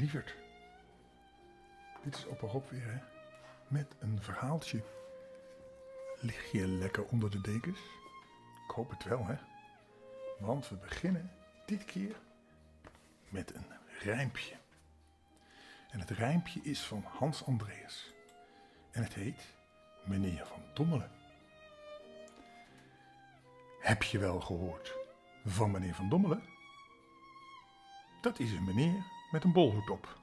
Lieverd, dit is opperop weer, hè? Met een verhaaltje. Lig je lekker onder de dekens? Ik hoop het wel, hè? Want we beginnen dit keer met een rijmpje. En het rijmpje is van Hans Andreas. En het heet Meneer van Dommelen. Heb je wel gehoord van meneer Van Dommelen? Dat is een meneer met een bolhoed op.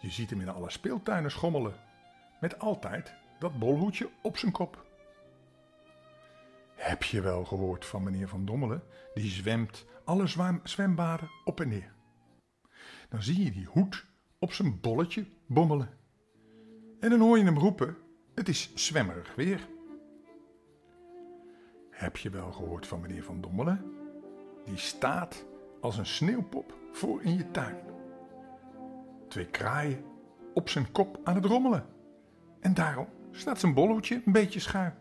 Je ziet hem in alle speeltuinen schommelen. Met altijd dat bolhoedje op zijn kop. Heb je wel gehoord van meneer Van Dommelen? Die zwemt alle zwembaden op en neer. Dan zie je die hoed op zijn bolletje bommelen. En dan hoor je hem roepen, het is zwemmerig weer. Heb je wel gehoord van meneer Van Dommelen? Die staat als een sneeuwpop voor in je tuin. 2 kraaien op zijn kop aan het rommelen. En daarom staat zijn bolhoedje een beetje schuin.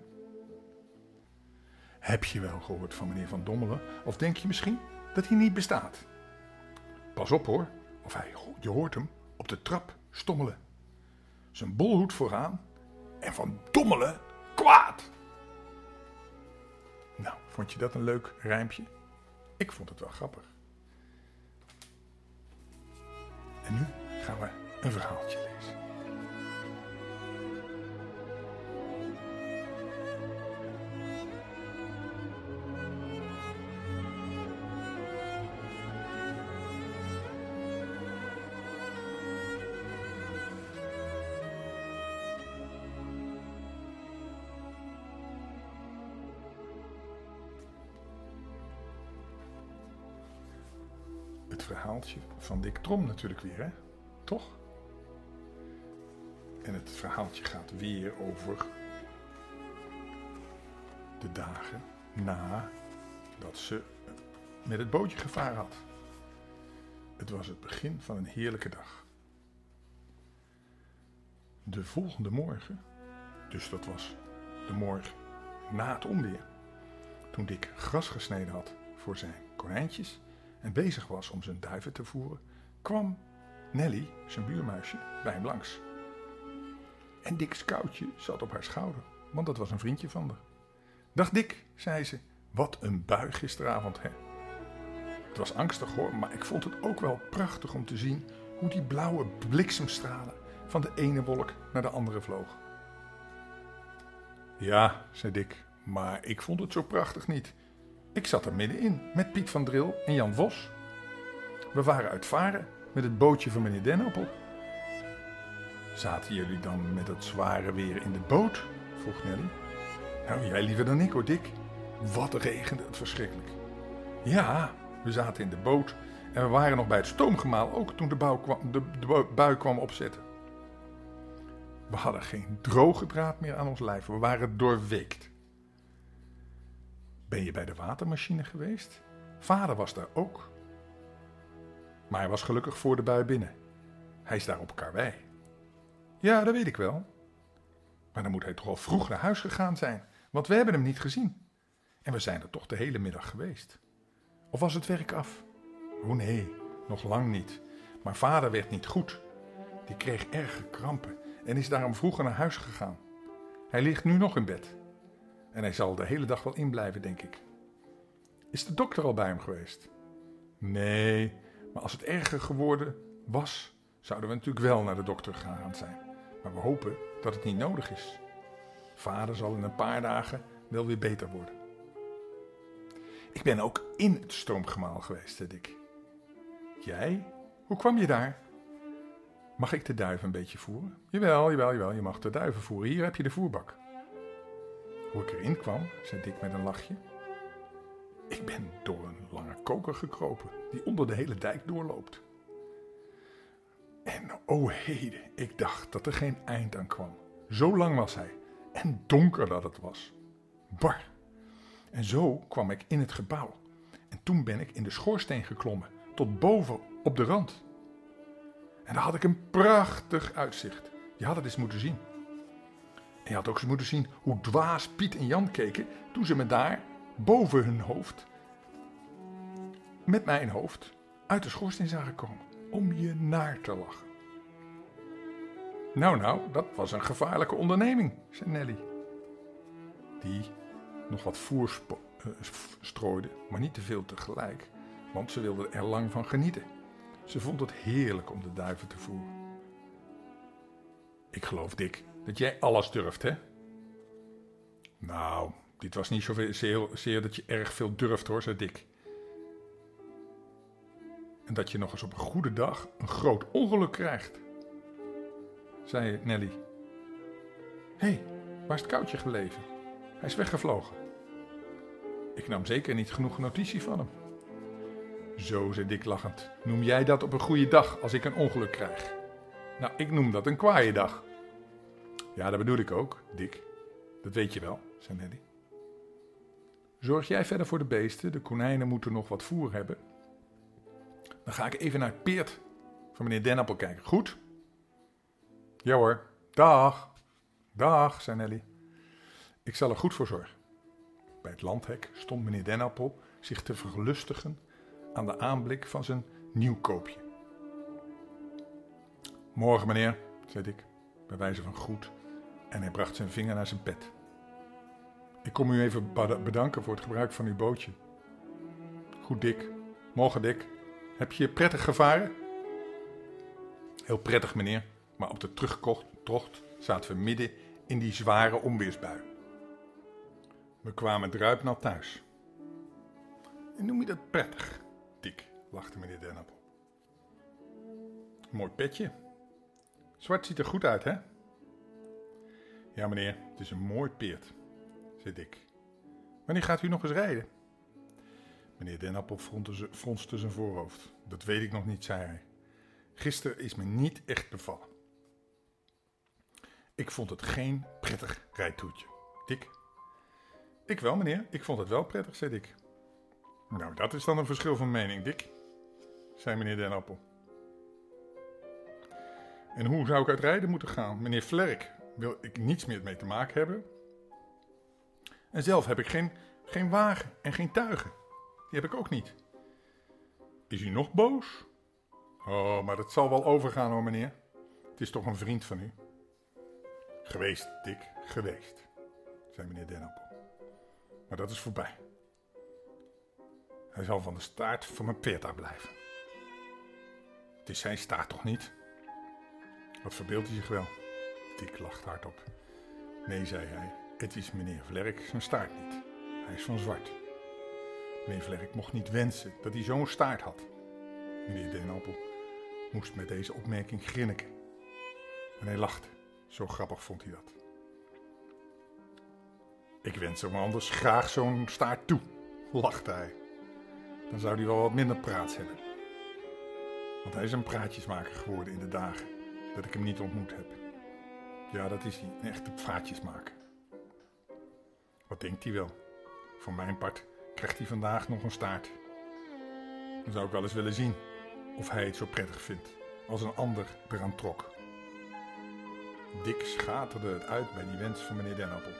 Heb je wel gehoord van meneer Van Dommelen? Of denk je misschien dat hij niet bestaat? Pas op hoor, of je hoort hem op de trap stommelen. Zijn bolhoed vooraan en Van Dommelen kwaad. Nou, vond je dat een leuk rijmpje? Ik vond het wel grappig. En nu gaan we een verhaaltje lezen. Het verhaaltje van Dik Trom natuurlijk weer, hè? Toch? En het verhaaltje gaat weer over de dagen na dat ze met het bootje gevaren had. Het was het begin van een heerlijke dag. De volgende morgen, dus dat was de morgen na het onweer, toen Dik gras gesneden had voor zijn konijntjes en bezig was om zijn duiven te voeren, kwam Nelly, zijn buurmuisje, bij hem langs. En Dik's koutje zat op haar schouder, want dat was een vriendje van haar. Dag Dik, zei ze, wat een bui gisteravond, hè. Het was angstig hoor, maar ik vond het ook wel prachtig om te zien hoe die blauwe bliksemstralen van de ene wolk naar de andere vlogen. Ja, zei Dik, maar ik vond het zo prachtig niet. Ik zat er middenin met Piet van Dril en Jan Vos. We waren uit varen met het bootje van meneer Den Appel. Zaten jullie dan met het zware weer in de boot? Vroeg Nelly. Nou, jij liever dan ik hoor, Dik. Wat regende het verschrikkelijk. Ja, we zaten in de boot en we waren nog bij het stoomgemaal ook toen de bui kwam opzetten. We hadden geen droge draad meer aan ons lijf, we waren doorweekt. Ben je bij de watermachine geweest? Vader was daar ook. Maar hij was gelukkig voor de bui binnen. Hij is daar op karwei. Ja, dat weet ik wel. Maar dan moet hij toch al vroeg naar huis gegaan zijn, want we hebben hem niet gezien. En we zijn er toch de hele middag geweest. Of was het werk af? Oh nee, nog lang niet. Maar vader werd niet goed. Die kreeg erge krampen en is daarom vroeger naar huis gegaan. Hij ligt nu nog in bed. En hij zal de hele dag wel inblijven, denk ik. Is de dokter al bij hem geweest? Nee, maar als het erger geworden was, zouden we natuurlijk wel naar de dokter gegaan zijn. Maar we hopen dat het niet nodig is. Vader zal in een paar dagen wel weer beter worden. Ik ben ook in het stoomgemaal geweest, zei Dik. Jij? Hoe kwam je daar? Mag ik de duiven een beetje voeren? Jawel, je mag de duiven voeren. Hier heb je de voerbak. Hoe ik erin kwam, zei Dik met een lachje. Ik ben door een lange koker gekropen, die onder de hele dijk doorloopt. En o heden, ik dacht dat er geen eind aan kwam. Zo lang was hij, en donker dat het was. Bar! En zo kwam ik in het gebouw. En toen ben ik in de schoorsteen geklommen, tot boven op de rand. En daar had ik een prachtig uitzicht. Je had het eens moeten zien. En je had ook eens moeten zien hoe dwaas Piet en Jan keken toen ze me daar, boven hun hoofd, met mijn hoofd, uit de schoorsteen zagen komen. Om je naar te lachen. Nou, dat was een gevaarlijke onderneming, zei Nelly. Die nog wat voer strooide, maar niet te veel tegelijk, want ze wilde er lang van genieten. Ze vond het heerlijk om de duiven te voeren. Ik geloof, Dik, dat jij alles durft, hè? Nou, dit was niet zozeer dat je erg veel durft, hoor, zei Dik. En dat je nog eens op een goede dag een groot ongeluk krijgt, zei Nelly. Hé, waar is het koudje gebleven? Hij is weggevlogen. Ik nam zeker niet genoeg notitie van hem. Zo, zei Dik lachend, noem jij dat op een goede dag als ik een ongeluk krijg? Nou, ik noem dat een kwaaie dag. Ja, dat bedoel ik ook, Dik. Dat weet je wel, zei Nelly. Zorg jij verder voor de beesten, de konijnen moeten nog wat voer hebben. Dan ga ik even naar het peert van meneer Den Appel kijken, goed? Ja hoor, dag, zei Nelly. Ik zal er goed voor zorgen. Bij het landhek stond meneer Den Appel zich te verlustigen aan de aanblik van zijn nieuwkoopje. Morgen, meneer, zei Dik, bij wijze van groet, en hij bracht zijn vinger naar zijn pet. Ik kom u even bedanken voor het gebruik van uw bootje. Goed, Dik. Morgen, Dik. Heb je prettig gevaren? Heel prettig, meneer, maar op de terugtocht zaten we midden in die zware onweersbui. We kwamen druipnat thuis. Noem je dat prettig, Dik, lachte meneer Den Appel. Mooi petje. Zwart ziet er goed uit, hè? Ja, meneer, het is een mooi peert, zei Dik. Wanneer gaat u nog eens rijden? Meneer Den Appel fronste zijn voorhoofd. Dat weet ik nog niet, zei hij. Gisteren is me niet echt bevallen. Ik vond het geen prettig rijtoertje. Dik? Ik wel, meneer. Ik vond het wel prettig, zei Dik. Nou, dat is dan een verschil van mening, Dik, zei meneer Den Appel. En hoe zou ik uit rijden moeten gaan? Meneer Vlerk wil ik niets meer mee te maken hebben. En zelf heb ik geen wagen en geen tuigen. Die heb ik ook niet. Is u nog boos? Oh, maar dat zal wel overgaan hoor, meneer. Het is toch een vriend van u. Geweest, Dik, geweest, zei meneer Den Appel. Maar dat is voorbij. Hij zal van de staart van mijn peert afblijven. Het is zijn staart toch niet? Wat verbeeldt hij zich wel? Dik lacht hardop. Nee, zei hij, het is meneer Vlerk zijn staart niet. Hij is van zwart. Meneer Vlerk mocht niet wensen dat hij zo'n staart had. Meneer Den Appel moest met deze opmerking grinniken. En hij lachte. Zo grappig vond hij dat. Ik wens hem anders graag zo'n staart toe, lachte hij. Dan zou hij wel wat minder praats hebben. Want hij is een praatjesmaker geworden in de dagen dat ik hem niet ontmoet heb. Ja, dat is hij, een echte praatjesmaker. Wat denkt hij wel? Voor mijn part krijgt hij vandaag nog een staart. Dan zou ik wel eens willen zien of hij het zo prettig vindt als een ander eraan trok. Dik schaterde het uit bij die wens van meneer Den Appel.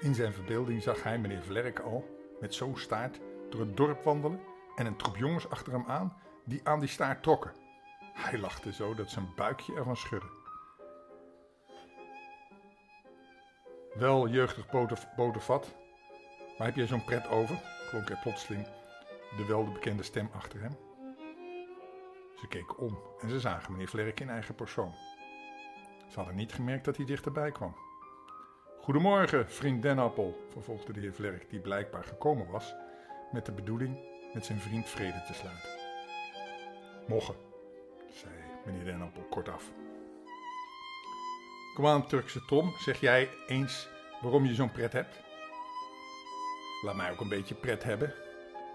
In zijn verbeelding zag hij meneer Vlerk al met zo'n staart door het dorp wandelen en een troep jongens achter hem aan die staart trokken. Hij lachte zo dat zijn buikje ervan schudde. Wel jeugdig botervat, maar heb jij zo'n pret over? Klonk er plotseling de welbekende stem achter hem. Ze keken om en ze zagen meneer Vlerk in eigen persoon. Ze hadden niet gemerkt dat hij dichterbij kwam. Goedemorgen, vriend Den Appel, vervolgde de heer Vlerk, die blijkbaar gekomen was met de bedoeling met zijn vriend vrede te sluiten. Morgen, zei meneer Den Appel kortaf. Kom aan, Turkse Tom, zeg jij eens waarom je zo'n pret hebt? Laat mij ook een beetje pret hebben.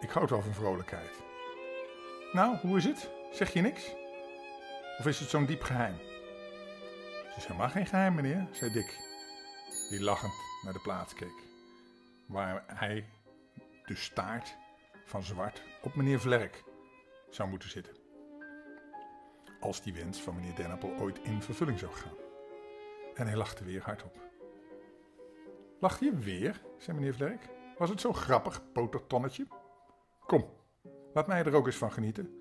Ik houd wel van vrolijkheid. Nou, hoe is het? Zeg je niks? Of is het zo'n diep geheim? Het is helemaal geen geheim, meneer, zei Dik, die lachend naar de plaats keek, waar hij de staart van zwart op meneer Vlerk zou moeten zitten. Als die wens van meneer Den Appel ooit in vervulling zou gaan. En hij lachte weer hardop. Lacht je weer, zei meneer Vlerk. Was het zo grappig, potertonnetje? Kom, laat mij er ook eens van genieten.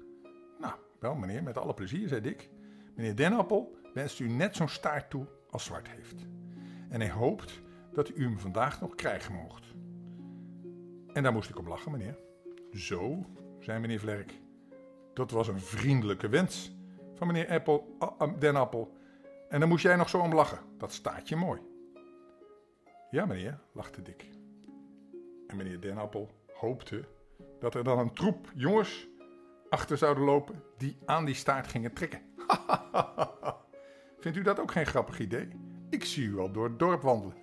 Nou, wel meneer, met alle plezier, zei Dik. Meneer Den Appel wenst u net zo'n staart toe als Zwart heeft. En hij hoopt dat u hem vandaag nog krijgen moogt. En daar moest ik om lachen, meneer. Zo, zei meneer Vlerk. Dat was een vriendelijke wens van meneer Den Appel. En dan moest jij nog zo om lachen. Dat staat je mooi. Ja, meneer, lachte Dik. En meneer Den Appel hoopte dat er dan een troep jongens achter zouden lopen die aan die staart gingen trekken. Vindt u dat ook geen grappig idee? Ik zie u al door het dorp wandelen.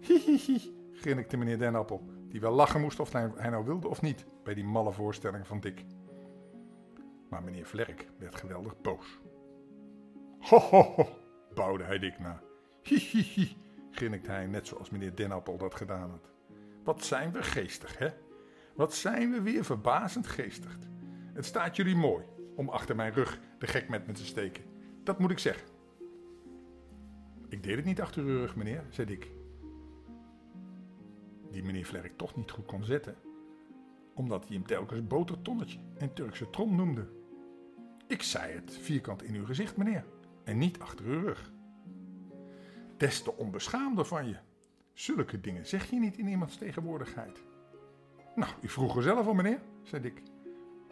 Hihihi, grinnikte meneer Den Appel, die wel lachen moest of hij nou wilde of niet bij die malle voorstelling van Dik. Maar meneer Vlerk werd geweldig boos. Ho, ho, ho, bouwde hij Dik na. Hihihi, grinnikte hij net zoals meneer Den Appel dat gedaan had. Wat zijn we geestig, hè? Wat zijn we weer verbazend geestig. Het staat jullie mooi om achter mijn rug de gek met me te steken. Dat moet ik zeggen. Ik deed het niet achter uw rug, meneer, zei Dik. Die meneer Vlerk toch niet goed kon zetten, omdat hij hem telkens botertonnetje en Turkse trom noemde. Ik zei het vierkant in uw gezicht, meneer, en niet achter uw rug. Des te onbeschaamder van je. Zulke dingen zeg je niet in iemands tegenwoordigheid. Nou, u vroeg er zelf al, meneer, zei Dik.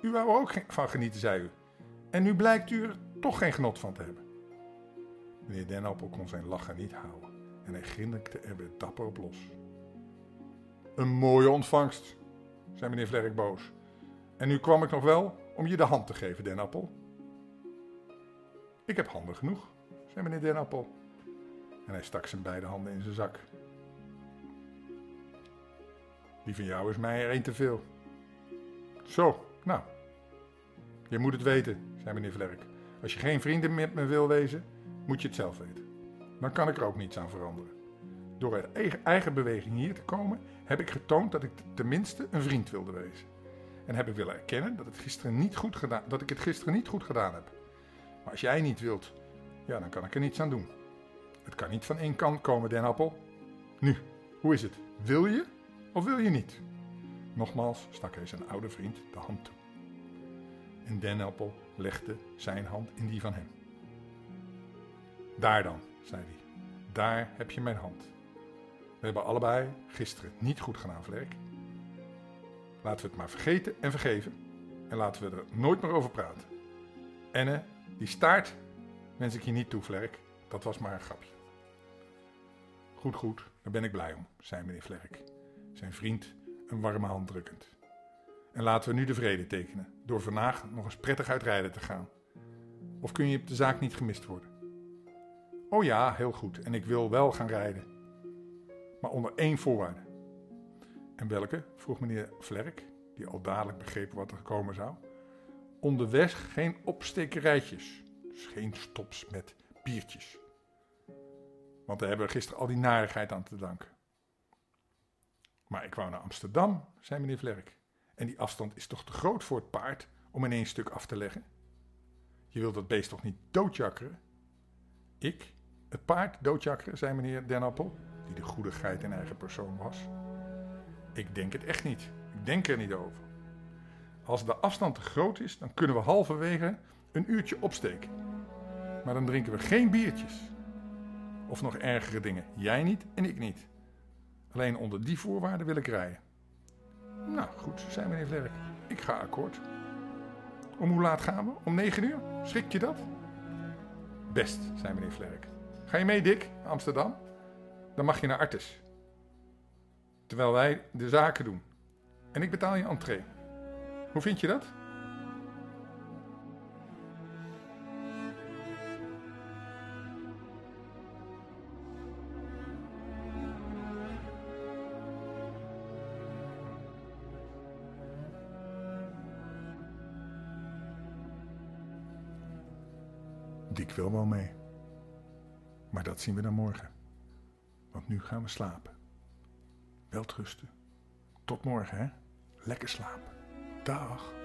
U wou er ook van genieten, zei u. En nu blijkt u er toch geen genot van te hebben. Meneer Den Appel kon zijn lachen niet houden en hij grinnikte er weer dapper op los. Een mooie ontvangst, zei meneer Vlerk boos. En nu kwam ik nog wel om je de hand te geven, Den Appel. Ik heb handen genoeg, zei meneer Den Appel. En hij stak zijn beide handen in zijn zak. Die van jou is mij er één te veel. Zo, nou. Je moet het weten, zei meneer Vlerk. Als je geen vrienden met me wil wezen, moet je het zelf weten. Dan kan ik er ook niets aan veranderen. Door uit eigen beweging hier te komen, heb ik getoond dat ik tenminste een vriend wilde wezen. En heb ik willen erkennen dat, ik het gisteren niet goed gedaan heb. Maar als jij niet wilt, ja, dan kan ik er niets aan doen. Het kan niet van één kant komen, Den Appel. Nu, hoe is het? Wil je of wil je niet? Nogmaals stak hij zijn oude vriend de hand toe. En Den Appel legde zijn hand in die van hem. Daar dan, zei hij. Daar heb je mijn hand. We hebben allebei gisteren niet goed gedaan, Vlerk. Laten we het maar vergeten en vergeven. En laten we er nooit meer over praten. En die staart wens ik je niet toe, Vlerk. Dat was maar een grapje. Goed, goed, daar ben ik blij om, zei meneer Vlerk. Zijn vriend een warme hand drukkend. En laten we nu de vrede tekenen. Door vandaag nog eens prettig uit rijden te gaan. Of kun je op de zaak niet gemist worden? Oh ja, heel goed. En ik wil wel gaan rijden. Maar onder één voorwaarde. En welke? Vroeg meneer Vlerk, die al dadelijk begreep wat er komen zou. Onderweg geen opstekerijtjes. Dus geen stops met biertjes. Want daar hebben we gisteren al die narigheid aan te danken. Maar ik wou naar Amsterdam, zei meneer Vlerk. En die afstand is toch te groot voor het paard om in één stuk af te leggen? Je wilt dat beest toch niet doodjakkeren? Ik? Het paard doodjakkeren, zei meneer Den Appel, die de goedigheid in eigen persoon was. Ik denk het echt niet. Ik denk er niet over. Als de afstand te groot is, dan kunnen we halverwege een uurtje opsteken. Maar dan drinken we geen biertjes. Of nog ergere dingen. Jij niet en ik niet. Alleen onder die voorwaarden wil ik rijden. Nou, goed, zei meneer Vlerk. Ik ga akkoord. Om hoe laat gaan we? Om 9 uur? Schrik je dat? Best, zei meneer Vlerk. Ga je mee, Dik, naar Amsterdam? Dan mag je naar Artis. Terwijl wij de zaken doen. En ik betaal je entree. Hoe vind je dat? Dik wil wel mee. Maar dat zien we dan morgen. Want nu gaan we slapen. Welterusten. Tot morgen, hè? Lekker slapen. Dag.